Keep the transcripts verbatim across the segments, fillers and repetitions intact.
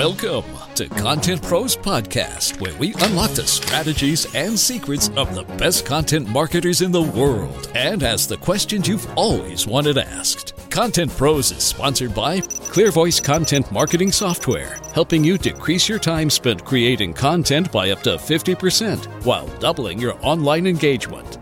Welcome to Content Pros Podcast, where we unlock the strategies and secrets of the best content marketers in the world and ask the questions you've always wanted asked. Content Pros is sponsored by ClearVoice Content Marketing Software, helping you decrease your time spent creating content by up to fifty percent while doubling your online engagement.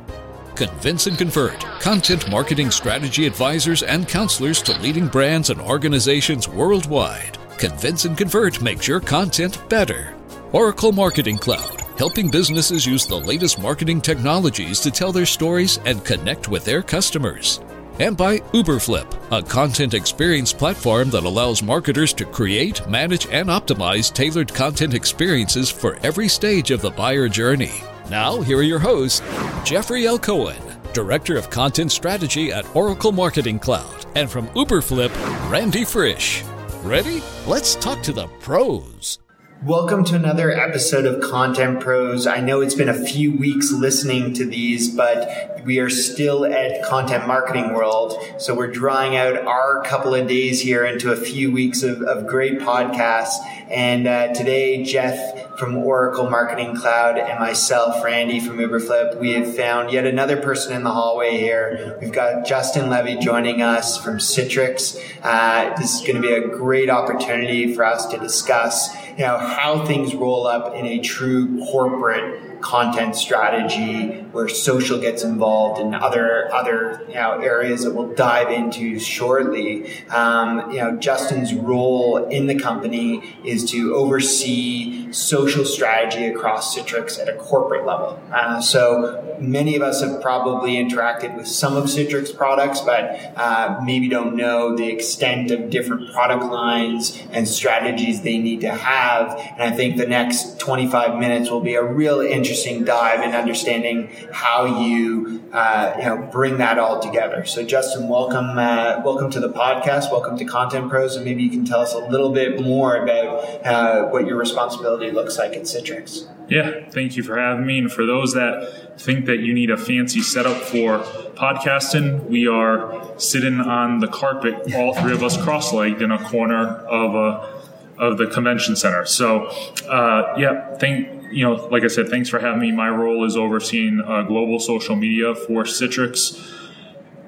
Convince and Convert, content marketing strategy advisors and counselors to leading brands and organizations worldwide. Convince and Convert makes your content better. Oracle Marketing Cloud, helping businesses use the latest marketing technologies to tell their stories and connect with their customers. And by Uberflip, a content experience platform that allows marketers to create, manage, and optimize tailored content experiences for every stage of the buyer journey. Now, here are your hosts, Jeffrey L. Cohen, Director of Content Strategy at Oracle Marketing Cloud, and from Uberflip, Randy Frisch. Ready? Let's talk to the pros. Welcome to another episode of Content Pros. I know it's been a few weeks listening to these, but we are still at Content Marketing World. So we're drawing out our couple of days here into a few weeks of, of great podcasts. And uh, today, Jeff from Oracle Marketing Cloud and myself, Randy from Uberflip, we have found yet another person in the hallway here. We've got Justin Levy joining us from Citrix. Uh, this is going to be a great opportunity for us to discuss, you know, how things roll up in a true corporate content strategy where social gets involved and other other you know areas that we'll dive into shortly. Um, you know, Justin's role in the company is to oversee social strategy across Citrix at a corporate level. Uh, so many of us have probably interacted with some of Citrix products, but uh, maybe don't know the extent of different product lines and strategies they need to have. And I think the next twenty-five minutes will be a real interesting dive in understanding how you, uh, you know, bring that all together. So, Justin, welcome, uh, welcome to the podcast, welcome to Content Pros, and maybe you can tell us a little bit more about uh, what your responsibility looks like at Citrix. Yeah, thank you for having me. And for those that think that you need a fancy setup for podcasting, we are sitting on the carpet, all three of us cross-legged in a corner of a of the convention center. So, uh, yeah, thank. You know, like I said, thanks for having me. My role is overseeing uh, global social media for Citrix.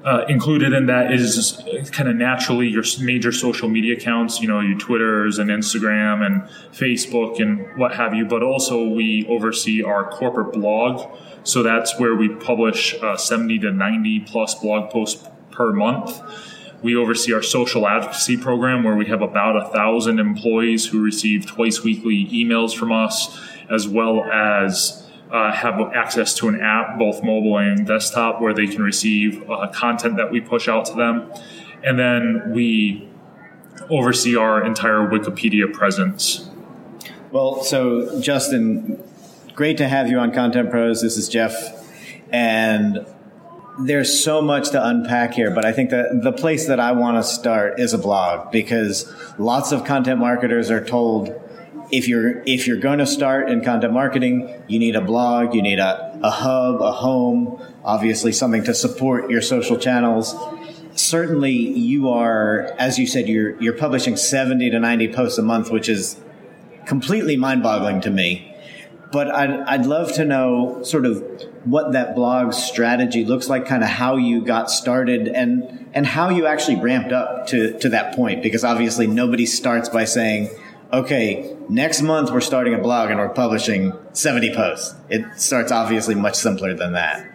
Uh, included in that is kind of naturally your major social media accounts, you know, your Twitters and Instagram and Facebook and what have you. But also we oversee our corporate blog. So that's where we publish uh, seventy to ninety plus blog posts per month. We oversee our social advocacy program where we have about a thousand employees who receive twice weekly emails from us, as well as uh, have access to an app, both mobile and desktop, where they can receive uh, content that we push out to them. And then we oversee our entire Wikipedia presence. Well, so Justin, great to have you on Content Pros. This is Jeff. And there's so much to unpack here, but I think that the place that I want to start is a blog, because lots of content marketers are told, If you're if you're going to start in content marketing, you need a blog, you need a, a hub, a home, obviously something to support your social channels. Certainly you are, as you said, you're you're publishing seventy to ninety posts a month, which is completely mind-boggling to me. But I'd, I'd love to know sort of what that blog strategy looks like, kind of how you got started and and how you actually ramped up to, to that point, because obviously nobody starts by saying, okay, next month we're starting a blog and we're publishing seventy posts. It starts obviously much simpler than that.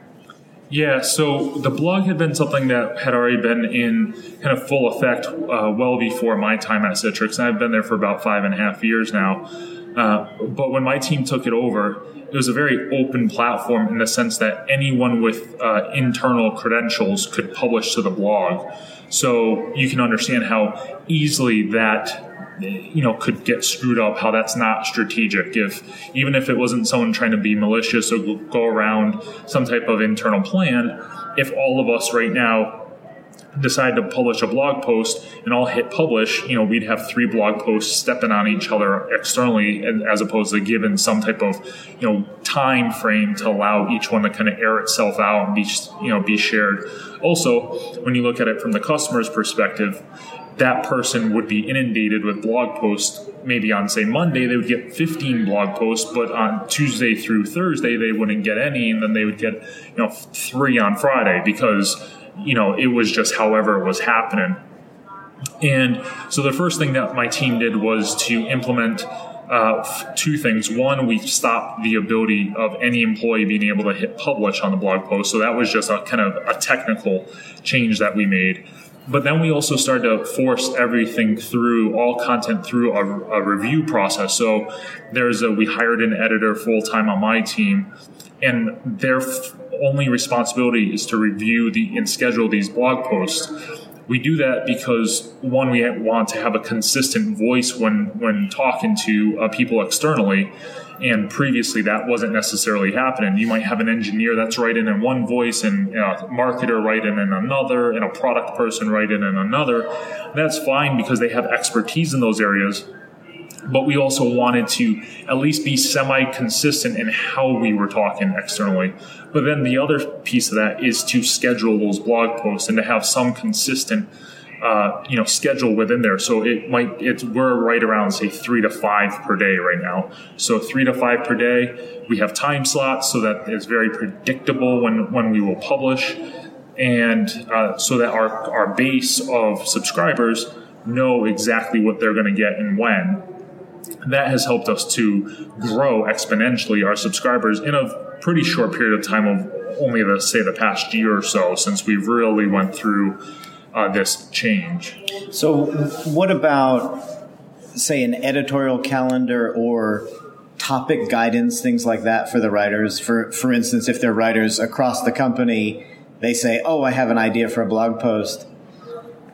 Yeah, so the blog had been something that had already been in kind of full effect uh, well before my time at Citrix. I've been there for about five and a half years now. Uh, but when my team took it over, it was a very open platform in the sense that anyone with uh, internal credentials could publish to the blog. So you can understand how easily that you know, could get screwed up, how that's not strategic. If even if it wasn't someone trying to be malicious or go around some type of internal plan, if all of us right now decide to publish a blog post and all hit publish, you know, we'd have three blog posts stepping on each other externally, as opposed to given some type of, you know, time frame to allow each one to kind of air itself out and be, you know, be shared. Also, when you look at it from the customer's perspective, that person would be inundated with blog posts. Maybe on, say, Monday, they would get fifteen blog posts, but on Tuesday through Thursday, they wouldn't get any, and then they would get, you know, three on Friday because, you know, it was just however it was happening. And so the first thing that my team did was to implement uh, two things. One, we stopped the ability of any employee being able to hit publish on the blog post. So that was just a kind of a technical change that we made. But then we also started to force everything through, all content through a, a review process. So there's a, we hired an editor full-time on my team, and their f- only responsibility is to review the and schedule these blog posts. We do that because, one, we want to have a consistent voice when, when talking to uh, people externally. And previously, that wasn't necessarily happening. You might have an engineer that's writing in one voice, and a marketer writing in another, and a product person writing in another. That's fine because they have expertise in those areas. But we also wanted to at least be semi-consistent in how we were talking externally. But then the other piece of that is to schedule those blog posts and to have some consistent Uh, you know, schedule within there. So it might, it's, we're right around, say, three to five per day right now. So three to five per day, we have time slots so that it's very predictable when, when we will publish. And uh, so that our, our base of subscribers know exactly what they're going to get and when. That has helped us to grow exponentially our subscribers in a pretty short period of time of only, the, say, the past year or so, since we really went through Uh, this change. So what about, say, an editorial calendar or topic guidance, things like that for the writers? For for instance, if they're writers across the company, they say, oh, I have an idea for a blog post.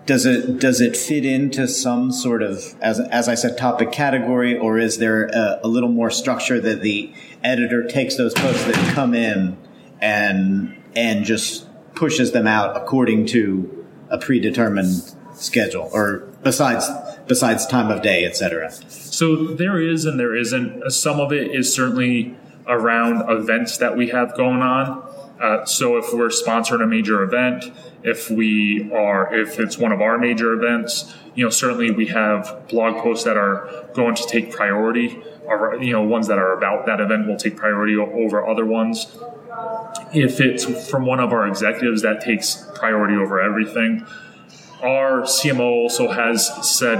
Does it does it fit into some sort of, as as I said, topic category, or is there a, a little more structure that the editor takes those posts that come in and and just pushes them out according to a predetermined schedule, or besides besides time of day, et cetera? So there is and there isn't. Some of it is certainly around events that we have going on. Uh, so if we're sponsoring a major event, if we are, if it's one of our major events, you know, certainly we have blog posts that are going to take priority, or, you know, ones that are about that event will take priority over other ones. If it's from one of our executives, that takes priority over everything. Our C M O also has said,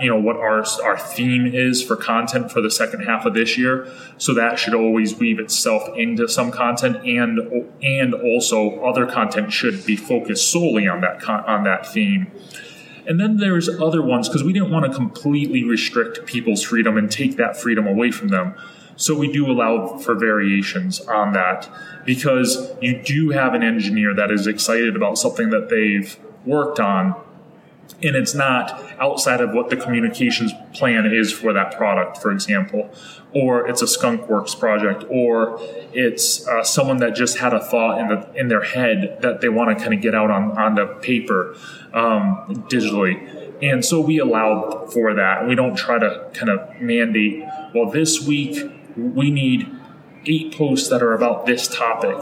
you know, what our our theme is for content for the second half of this year. So that should always weave itself into some content, and and also other content should be focused solely on that con- on that theme. And then there's other ones, because we didn't want to completely restrict people's freedom and take that freedom away from them. So we do allow for variations on that, because you do have an engineer that is excited about something that they've worked on, and it's not outside of what the communications plan is for that product, for example, or it's a skunkworks project, or it's uh, someone that just had a thought in the, in their head that they want to kind of get out on, on the paper um, digitally. And so we allowed for that. We don't try to kind of mandate, well, this week we need eight posts that are about this topic.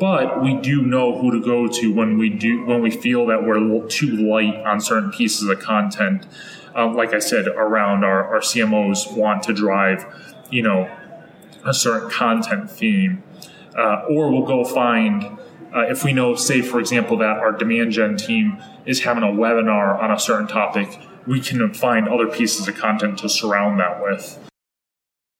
But we do know who to go to when we do when we feel that we're too light on certain pieces of content. Um, like I said, around our, our C M Os want to drive, you know, a certain content theme. Uh, or we'll go find... Uh, if we know, say, for example, that our demand gen team is having a webinar on a certain topic, we can find other pieces of content to surround that with.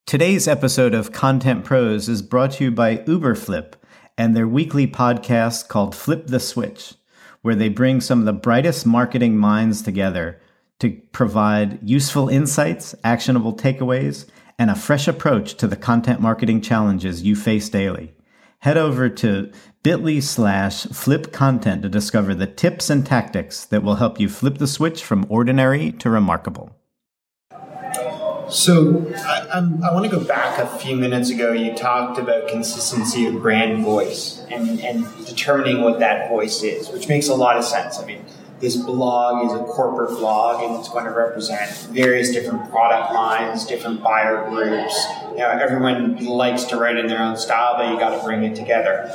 Today's episode of Content Pros is brought to you by Uberflip and their weekly podcast called Flip the Switch, where they bring some of the brightest marketing minds together to provide useful insights, actionable takeaways, and a fresh approach to the content marketing challenges you face daily. Head over to bit.ly slash flip content to discover the tips and tactics that will help you flip the switch from ordinary to remarkable. So I, I'm, I want to go back a few minutes ago. You talked about consistency of brand voice and, and determining what that voice is, which makes a lot of sense. I mean, this blog is a corporate blog, and it's going to represent various different product lines, different buyer groups. You know, everyone likes to write in their own style, but you got to bring it together.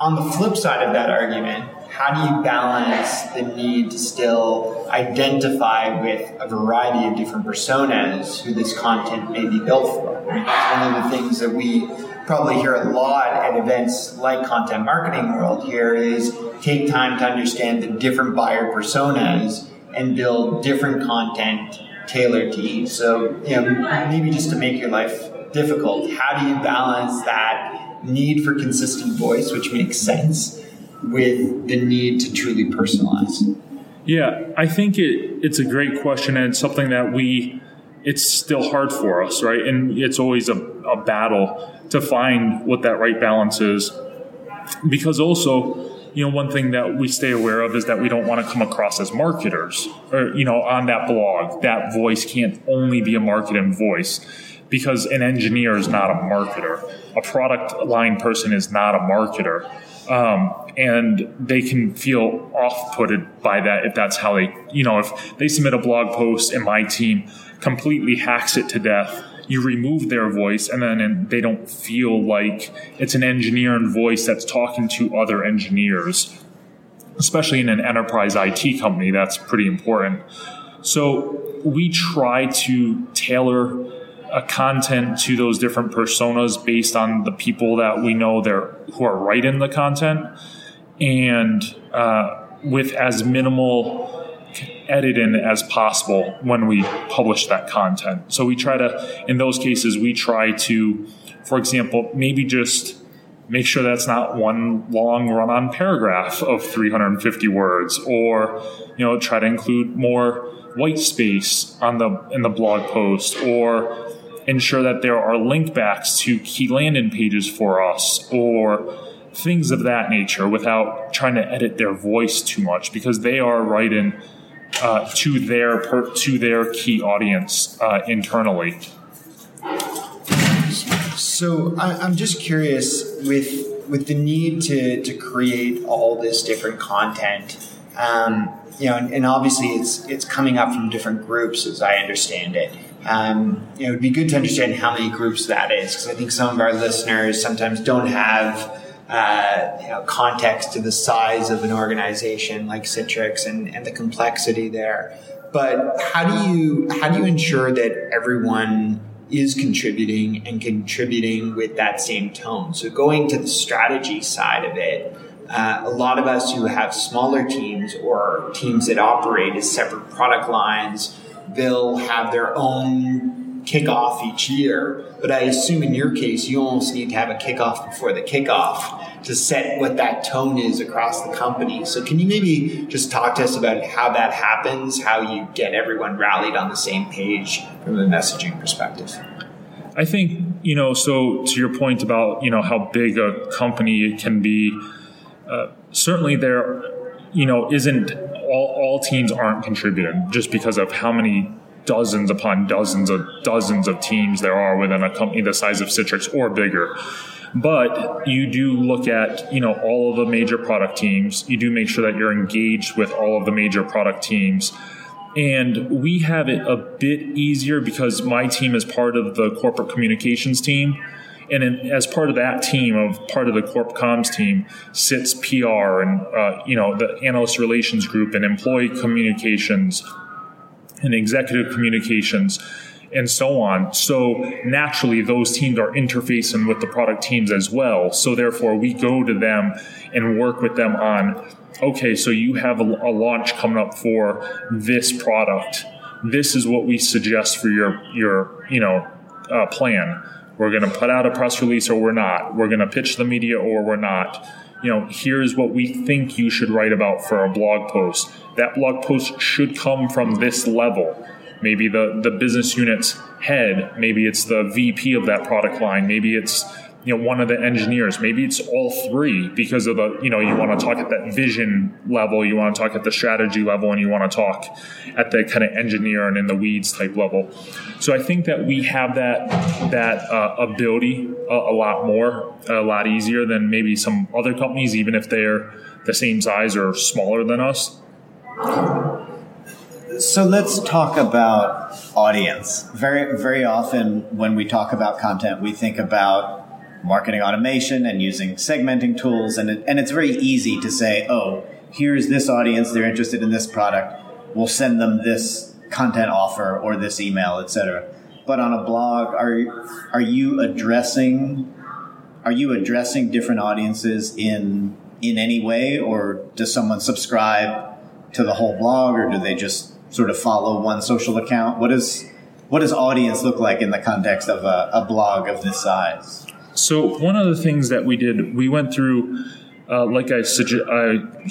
On the flip side of that argument, how do you balance the need to still identify with a variety of different personas who this content may be built for. That's one of the things that we probably hear a lot at events like Content Marketing World here is take time to understand the different buyer personas and build different content tailored to each. So, you know, maybe just to make your life difficult, how do you balance that need for consistent voice, which makes sense, with the need to truly personalize? Yeah, I think it, it's a great question, and it's something that we, it's still hard for us, right? And it's always a, a battle to find what that right balance is. Because also, you know, one thing that we stay aware of is that we don't want to come across as marketers or, you know, on that blog, that voice can't only be a marketing voice because an engineer is not a marketer. A product line person is not a marketer. Um, and they can feel off-putted by that if that's how they, you know, if they submit a blog post and my team completely hacks it to death, you remove their voice and then and they don't feel like it's an engineer and voice that's talking to other engineers, especially in an enterprise I T company. That's pretty important. So we try to tailor a content to those different personas based on the people that we know they're who are writing the content, and uh, with as minimal editing as possible when we publish that content. So we try to, in those cases, we try to, for example, maybe just make sure that's not one long run-on paragraph of three hundred fifty words, or, you know, try to include more white space on the in the blog post, or ensure that there are link backs to key landing pages for us or things of that nature without trying to edit their voice too much, because they are writing uh, to their per, to their key audience uh, internally. So I'm just curious with with the need to, to create all this different content, um, you know, and, and obviously it's it's coming up from different groups as I understand it. Um, you know, it'd be good to understand how many groups that is, because I think some of our listeners sometimes don't have uh, you know, context to the size of an organization like Citrix and, and the complexity there. But how do you how do you ensure that everyone is contributing and contributing with that same tone? So going to the strategy side of it, uh, a lot of us who have smaller teams or teams that operate as separate product lines, they'll have their own kickoff each year. But I assume in your case, you almost need to have a kickoff before the kickoff to set what that tone is across the company. So can you maybe just talk to us about how that happens, how you get everyone rallied on the same page from a messaging perspective? I think, you know, so to your point about, you know, how big a company can be, uh, certainly there, you know, isn't All, all teams aren't contributing just because of how many dozens upon dozens of dozens of teams there are within a company the size of Citrix or bigger. But you do look at, you know, all of the major product teams. You do make sure that you're engaged with all of the major product teams. And we have it a bit easier because my team is part of the corporate communications team. And in, as part of that team, of part of the Corp Comms team, sits P R and, uh, you know, the analyst relations group and employee communications and executive communications and so on. So naturally, those teams are interfacing with the product teams as well. So therefore, we go to them and work with them on, okay, so you have a, a launch coming up for this product. This is what we suggest for your, your you know, uh, plan. We're going to put out a press release or we're not. We're going to pitch the media or we're not. You know, here's what we think you should write about for a blog post. That blog post should come from this level. Maybe the, the business unit's head. Maybe it's the V P of that product line. Maybe it's, you know, one of the engineers. Maybe it's all three because of the, you know, you want to talk at that vision level. You want to talk at the strategy level, and you want to talk at the kind of engineer and in the weeds type level. So I think that we have that that uh, ability a, a lot more, a lot easier than maybe some other companies, even if they're the same size or smaller than us. So let's talk about audience. Very, very often when we talk about content, we think about marketing automation and using segmenting tools. And it, and it's very easy to say, oh, here's this audience. They're interested in this product. we'll send them this content offer or this email, et cetera. But on a blog, are are you addressing are you addressing different audiences in in any way, or does someone subscribe to the whole blog, or do they just sort of follow one social account? What is what does audience look like in the context of a, a blog of this size? So one of the things that we did, we went through, uh, like I, suge-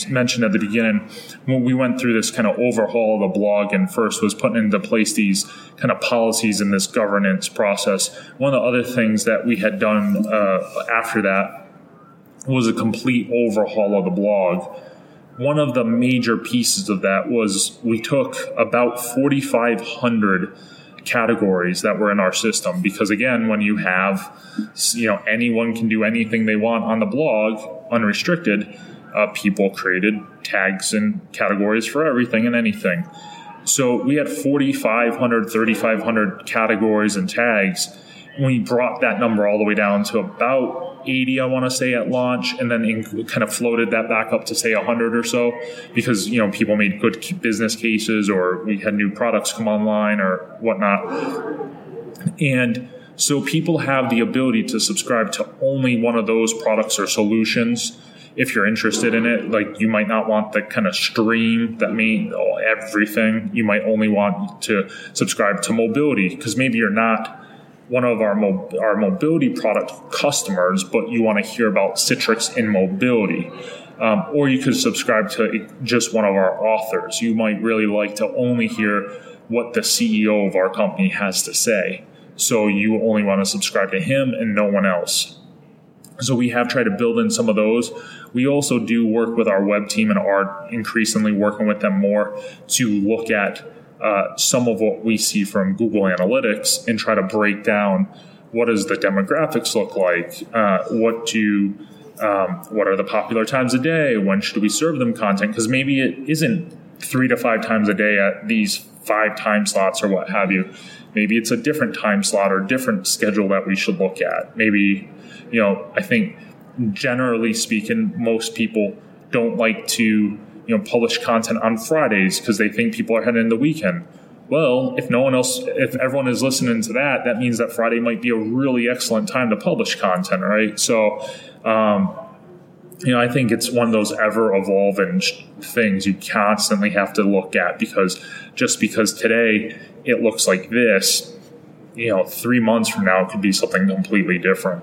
I mentioned at the beginning, when we went through this kind of overhaul of the blog, and first was putting into place these kind of policies in this governance process. One of the other things that we had done uh, after that was a complete overhaul of the blog. One of the major pieces of that was we took about forty-five hundred categories that were in our system, because again, when you have, you know, anyone can do anything they want on the blog, unrestricted, uh, people created tags and categories for everything and anything. So we had forty-five hundred, thirty-five hundred categories and tags. We brought that number all the way down to about eighty, I want to say, at launch, and then in, kind of floated that back up to, say, one hundred or so, because, you know, people made good business cases, or we had new products come online or whatnot. And so people have the ability to subscribe to only one of those products or solutions if you're interested in it. Like, you might not want the kind of stream that means oh, everything. You might only want to subscribe to mobility, because maybe you're not one of our mo- our mobility product customers, but you want to hear about Citrix in mobility. Um, or you could subscribe to just one of our authors. You might really like to only hear what the C E O of our company has to say. So you only want to subscribe to him and no one else. So we have tried to build in some of those. We also do work with our web team and are increasingly working with them more to look at Uh, some of what we see from Google Analytics and try to break down what does the demographics look like, uh, what do, um, what are the popular times a day, when should we serve them content, because maybe it isn't three to five times a day at these five time slots or what have you. Maybe it's a different time slot or different schedule that we should look at. Maybe, you know, I think generally speaking, most people don't like to you know, publish content on Fridays because they think people are heading into the weekend. Well, if no one else, if everyone is listening to that, that means that Friday might be a really excellent time to publish content, right? So, um, you know, I think it's one of those ever evolving things you constantly have to look at, because just because today it looks like this, you know, three months from now, it could be something completely different.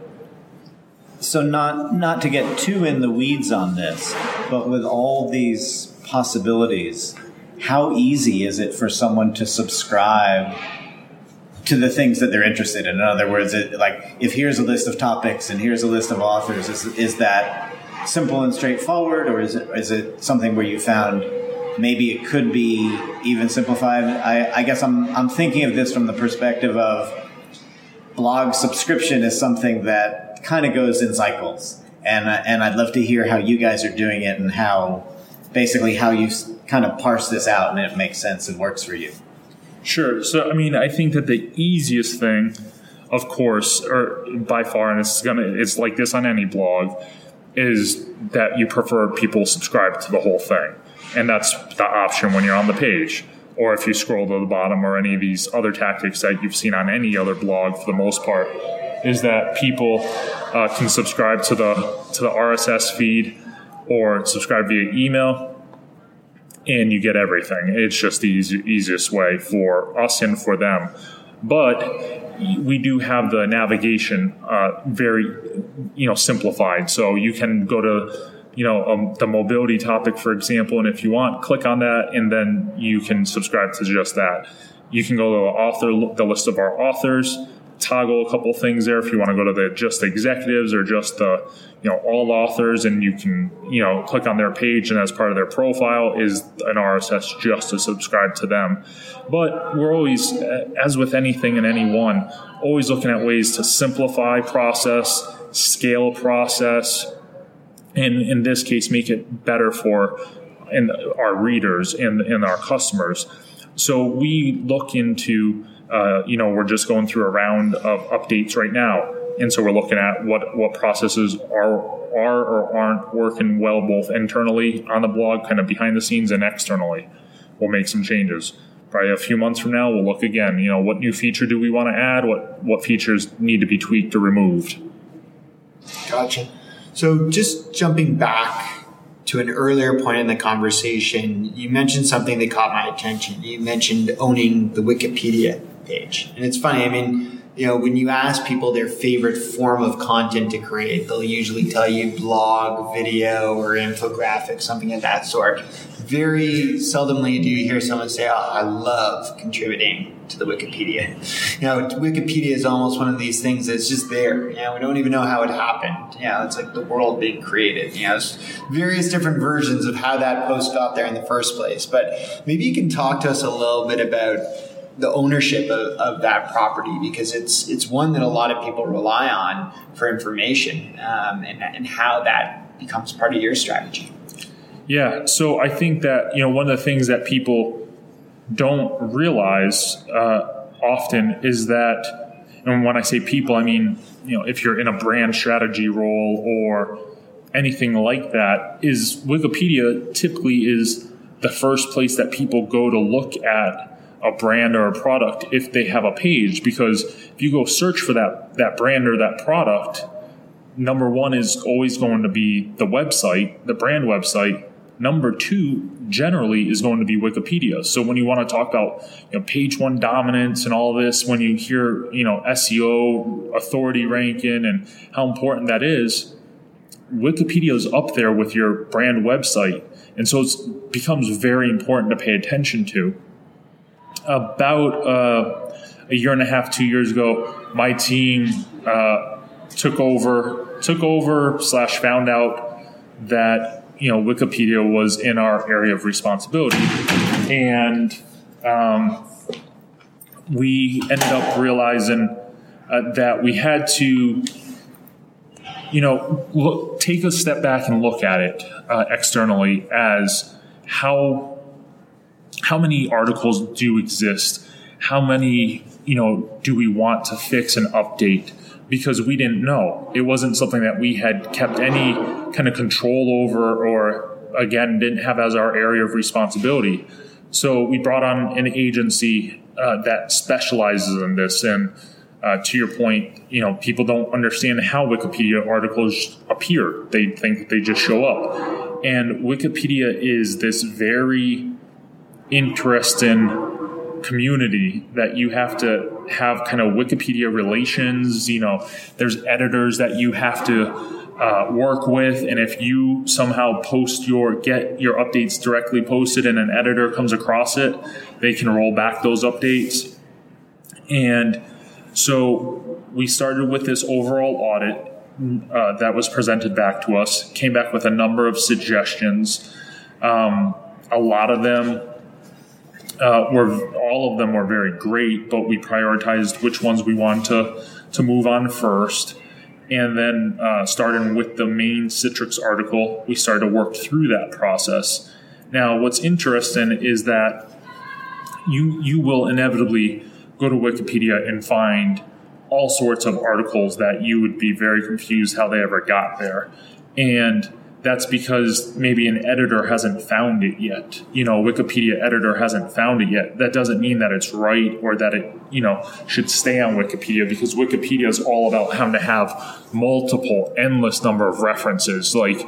So not not to get too in the weeds on this, but with all these possibilities, how easy is it for someone to subscribe to the things that they're interested in? In other words, it, like if here's a list of topics and here's a list of authors, is, is that simple and straightforward, or is it is it something where you found maybe it could be even simplified? I, I guess I'm I'm thinking of this from the perspective of blog subscription is something that kind of goes in cycles, and uh, and I'd love to hear how you guys are doing it and how basically how you kind of parse this out and it makes sense and works for you. Sure. So I mean, I think that the easiest thing, of course, or by far, and it's gonna it's like this on any blog, is that you prefer people subscribe to the whole thing, and that's the option when you're on the page. Or if you scroll to the bottom, or any of these other tactics that you've seen on any other blog for the most part, is that people uh, can subscribe to the to the R S S feed or subscribe via email, and you get everything. It's just the easy, easiest way for us and for them. But we do have the navigation uh, very, you know, simplified. So you can go to you know, um, the mobility topic, for example, and if you want, click on that, and then you can subscribe to just that. You can go to the author, the list of our authors, toggle a couple things there if you want to go to the just executives or just the, you know, all authors, and you can, you know, click on their page, and as part of their profile is an R S S just to subscribe to them. But we're always, as with anything and anyone, always looking at ways to simplify process, scale process, and in this case, make it better for and our readers and, and our customers. So we look into, uh, you know, we're just going through a round of updates right now. And so we're looking at what, what processes are are or aren't working well, both internally on the blog, kind of behind the scenes, and externally. We'll make some changes. Probably a few months from now, we'll look again. You know, what new feature do we want to add? What what features need to be tweaked or removed? Gotcha. So just jumping back to an earlier point in the conversation, you mentioned something that caught my attention. You mentioned owning the Wikipedia page. And it's funny, I mean, you know, when you ask people their favorite form of content to create, they'll usually tell you blog, video, or infographic, something of that sort. Very seldomly do you hear someone say, oh, I love contributing to the Wikipedia. You know, Wikipedia is almost one of these things that's just there. You know, we don't even know how it happened. You know, it's like the world being created. You know, there's various different versions of how that post got there in the first place. But maybe you can talk to us a little bit about the ownership of, of that property, because it's it's one that a lot of people rely on for information, um, and, and how that becomes part of your strategy. Yeah, so I think that, you know, one of the things that people don't realize uh, often is that, and when I say people, I mean, you know, if you're in a brand strategy role or anything like that, is Wikipedia typically is the first place that people go to look at a brand or a product if they have a page, because if you go search for that that brand or that product, number one is always going to be the website, the brand website. Number two generally is going to be Wikipedia. So when you want to talk about, you know, page one dominance and all this, when you hear, you know, S E O authority ranking and how important that is, Wikipedia is up there with your brand website. And so it becomes very important to pay attention to. About uh, a year and a half, two years ago, my team uh, took over, took over slash found out that, you know, Wikipedia was in our area of responsibility, and um, we ended up realizing uh, that we had to, you know, look, take a step back and look at it uh, externally as how how many articles do exist, how many, you know, do we want to fix and update. Because we didn't know. It wasn't something that we had kept any kind of control over, or, again, didn't have as our area of responsibility. So we brought on an agency uh, that specializes in this. And uh, to your point, you know, people don't understand how Wikipedia articles appear. They think they just show up. And Wikipedia is this very interesting community that you have to have kind of Wikipedia relations. You know, there's editors that you have to uh, work with, and if you somehow post your get your updates directly posted and an editor comes across it, they can roll back those updates. And so we started with this overall audit uh, that was presented back to us, came back with a number of suggestions. Um, a lot of them Uh, were, all of them were very great, but we prioritized which ones we wanted to, to move on first. And then uh, starting with the main Citrix article, we started to work through that process. Now, what's interesting is that you you will inevitably go to Wikipedia and find all sorts of articles that you would be very confused how they ever got there. And that's because maybe an editor hasn't found it yet. You know, Wikipedia editor hasn't found it yet. That doesn't mean that it's right or that it, you know, should stay on Wikipedia, because Wikipedia is all about how to have multiple, endless number of references. Like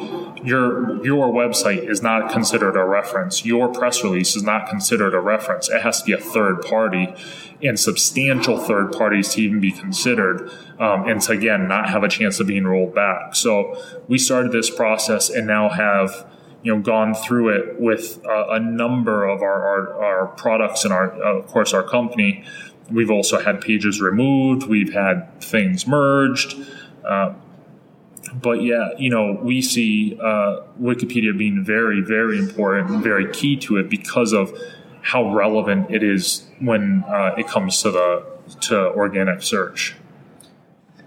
your your website is not considered a reference. Your press release is not considered a reference. It has to be a third party, and substantial third parties to even be considered, um, and to, again, not have a chance of being rolled back. So we started this process and now have, you know, gone through it with uh, a number of our, our, our products and, our, uh, of course, our company. We've also had pages removed. We've had things merged. Uh, but, yeah, you know, we see uh, Wikipedia being very, very important and very key to it because of how relevant it is when uh, it comes to the to organic search.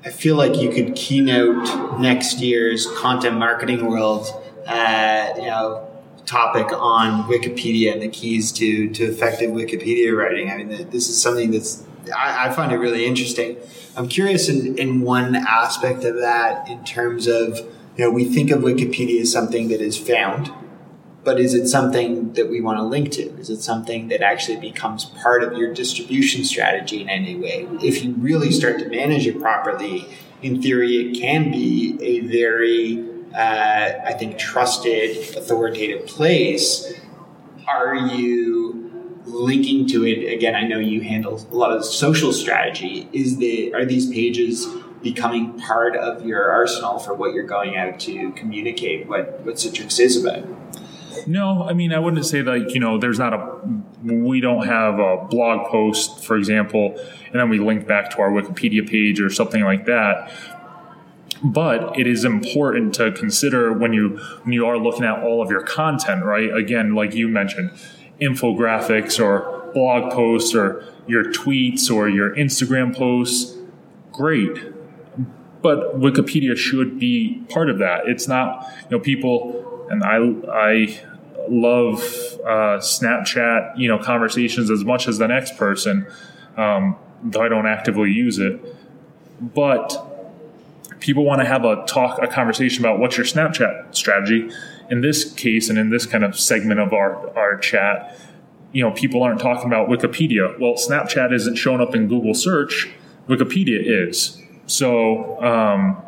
I feel like you could keynote next year's Content Marketing World uh, you know, topic on Wikipedia and the keys to, to effective Wikipedia writing. I mean, this is something that's I, I find it really interesting. I'm curious in, in one aspect of that in terms of, you know, we think of Wikipedia as something that is found, But is it something that we want to link to? Is it something that actually becomes part of your distribution strategy in any way? If you really start to manage it properly, in theory, it can be a very, uh, I think, trusted, authoritative place. Are you linking to it? Again, I know you handle a lot of social strategy. Is the, are these pages becoming part of your arsenal for what you're going out to communicate, what, what Citrix is about? No, I mean, I wouldn't say like, you know, there's not a, we don't have a blog post, for example, and then we link back to our Wikipedia page or something like that. But it is important to consider when you, when you are looking at all of your content, right? Again, like you mentioned, infographics or blog posts or your tweets or your Instagram posts, great. But Wikipedia should be part of that. It's not, you know, people... And I I love uh, Snapchat, you know, conversations as much as the next person, um, though I don't actively use it. But people want to have a talk, a conversation about what's your Snapchat strategy. In this case, and in this kind of segment of our, our chat, you know, people aren't talking about Wikipedia. Well, Snapchat isn't showing up in Google search. Wikipedia is. So, um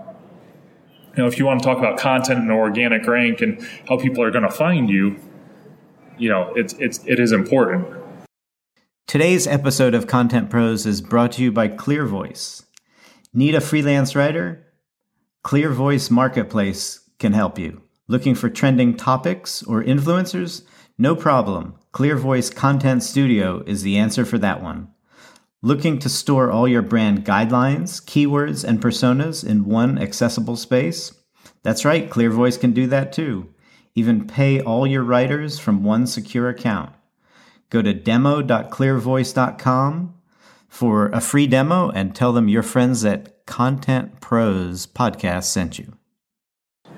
you know, if you want to talk about content and organic rank and how people are going to find you, you know, it's it's it is important. Today's episode of Content Pros is brought to you by ClearVoice. Need a freelance writer? ClearVoice Marketplace can help you. Looking for trending topics or influencers? No problem. ClearVoice Content Studio is the answer for that one. Looking to store all your brand guidelines, keywords, and personas in one accessible space? That's right, ClearVoice can do that too. Even pay all your writers from one secure account. Go to demo dot clear voice dot com for a free demo and tell them your friends at Content Pros Podcast sent you.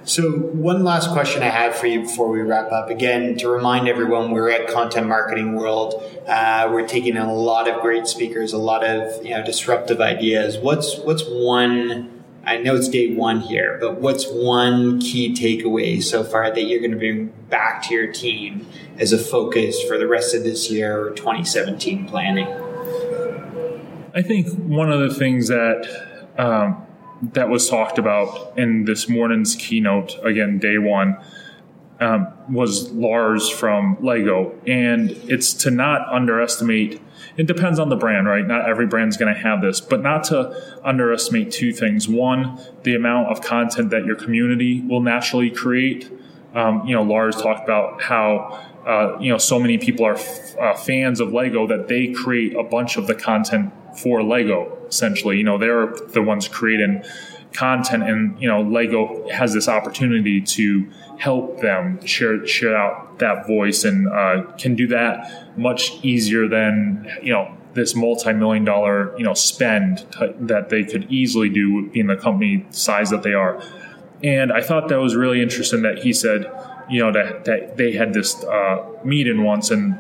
So one last question I had for you before we wrap up. Again, to remind everyone, we're at Content Marketing World. Uh, we're taking in a lot of great speakers, a lot of, you know, disruptive ideas. What's what's one, I know it's day one here, but what's one key takeaway so far that you're going to bring back to your team as a focus for the rest of this year or twenty seventeen planning? I think one of the things that... Um, that was talked about in this morning's keynote, again, day one, um, was Lars from Lego. And it's to not underestimate, it depends on the brand, right? Not every brand's going to have this, but not to underestimate two things. One, the amount of content that your community will naturally create. Um, you know, Lars talked about how, uh, you know, so many people are f- uh, fans of Lego that they create a bunch of the content for Lego. Essentially, you know, they're the ones creating content, and, you know, Lego has this opportunity to help them share share out that voice, and uh, can do that much easier than, you know, this multi-million dollar, you know, spend t- that they could easily do being the company size that they are. And I thought that was really interesting that he said, you know, that, that they had this uh, meeting once and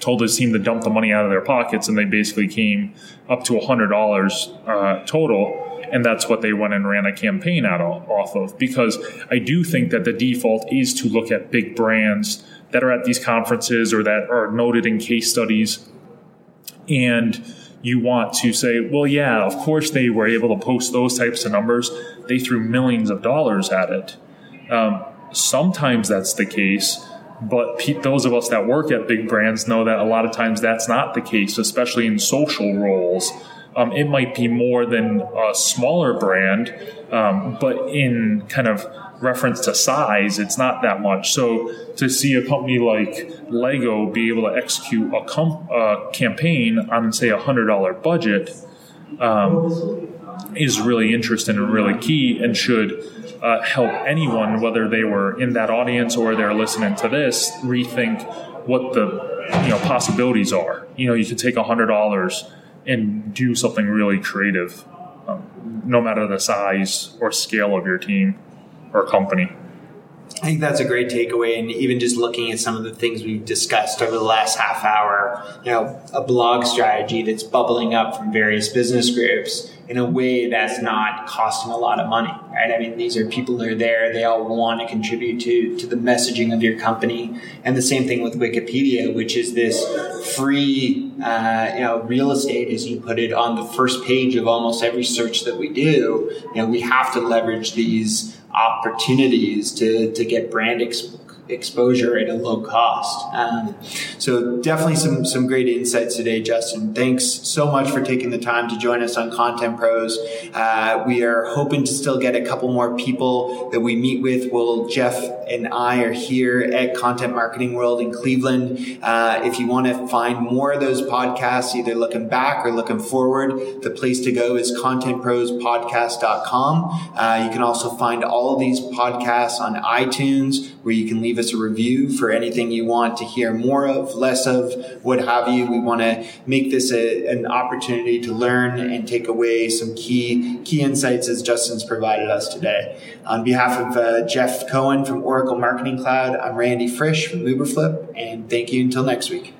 told his team to dump the money out of their pockets, and they basically came up to one hundred dollars uh, total, and that's what they went and ran a campaign out of, off of. Because I do think that the default is to look at big brands that are at these conferences or that are noted in case studies, and you want to say, well, yeah, of course they were able to post those types of numbers. They threw millions of dollars at it. Um, sometimes that's the case. But pe- those of us that work at big brands know that a lot of times that's not the case, especially in social roles. Um, it might be more than a smaller brand, um, but in kind of reference to size, it's not that much. So to see a company like Lego be able to execute a com- uh, campaign on, say, a one hundred dollars budget um, is really interesting and really key, and should Uh, help anyone, whether they were in that audience or they're listening to this, rethink what the, you know, possibilities are. You know, you could take one hundred dollars and do something really creative, um, no matter the size or scale of your team or company. I think that's a great takeaway. And even just looking at some of the things we've discussed over the last half hour, you know, a blog strategy that's bubbling up from various business groups in a way that's not costing a lot of money, right? I mean, these are people that are there. They all want to contribute to, to the messaging of your company. And the same thing with Wikipedia, which is this free, uh, you know, real estate, as you put it, on the first page of almost every search that we do. You know, we have to leverage these opportunities to, to get brand ex- exposure at a low cost. Um, so definitely some, some great insights today, Justin. Thanks so much for taking the time to join us on Content Pros. Uh, we are hoping to still get a couple more people that we meet with. Well, Jeff and I are here at Content Marketing World in Cleveland. Uh, if you want to find more of those podcasts, either looking back or looking forward, the place to go is Content Pros Podcast dot com. Uh, you can also find all of these podcasts on iTunes, where you can leave us a review for anything you want to hear more of, less of, what have you. We want to make this a, an opportunity to learn and take away some key key insights as Justin's provided us today. On behalf of uh, Jeff Cohen from Oracle Marketing Cloud, I'm Randy Frisch from Uberflip, and thank you until next week.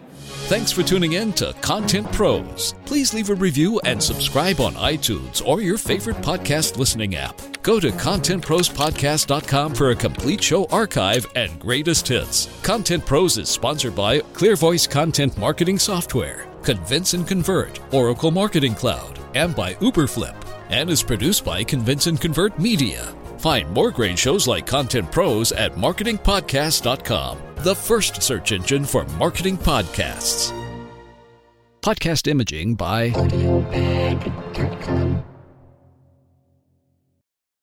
Thanks for tuning in to Content Pros. Please leave a review and subscribe on iTunes or your favorite podcast listening app. Go to Content Pros Podcast dot com for a complete show archive and greatest hits. Content Pros is sponsored by ClearVoice Content Marketing Software, Convince and Convert, Oracle Marketing Cloud, and by Uberflip, and is produced by Convince and Convert Media. Find more great shows like Content Pros at Marketing Podcast dot com, the first search engine for marketing podcasts. Podcast imaging by Audio Bag dot com.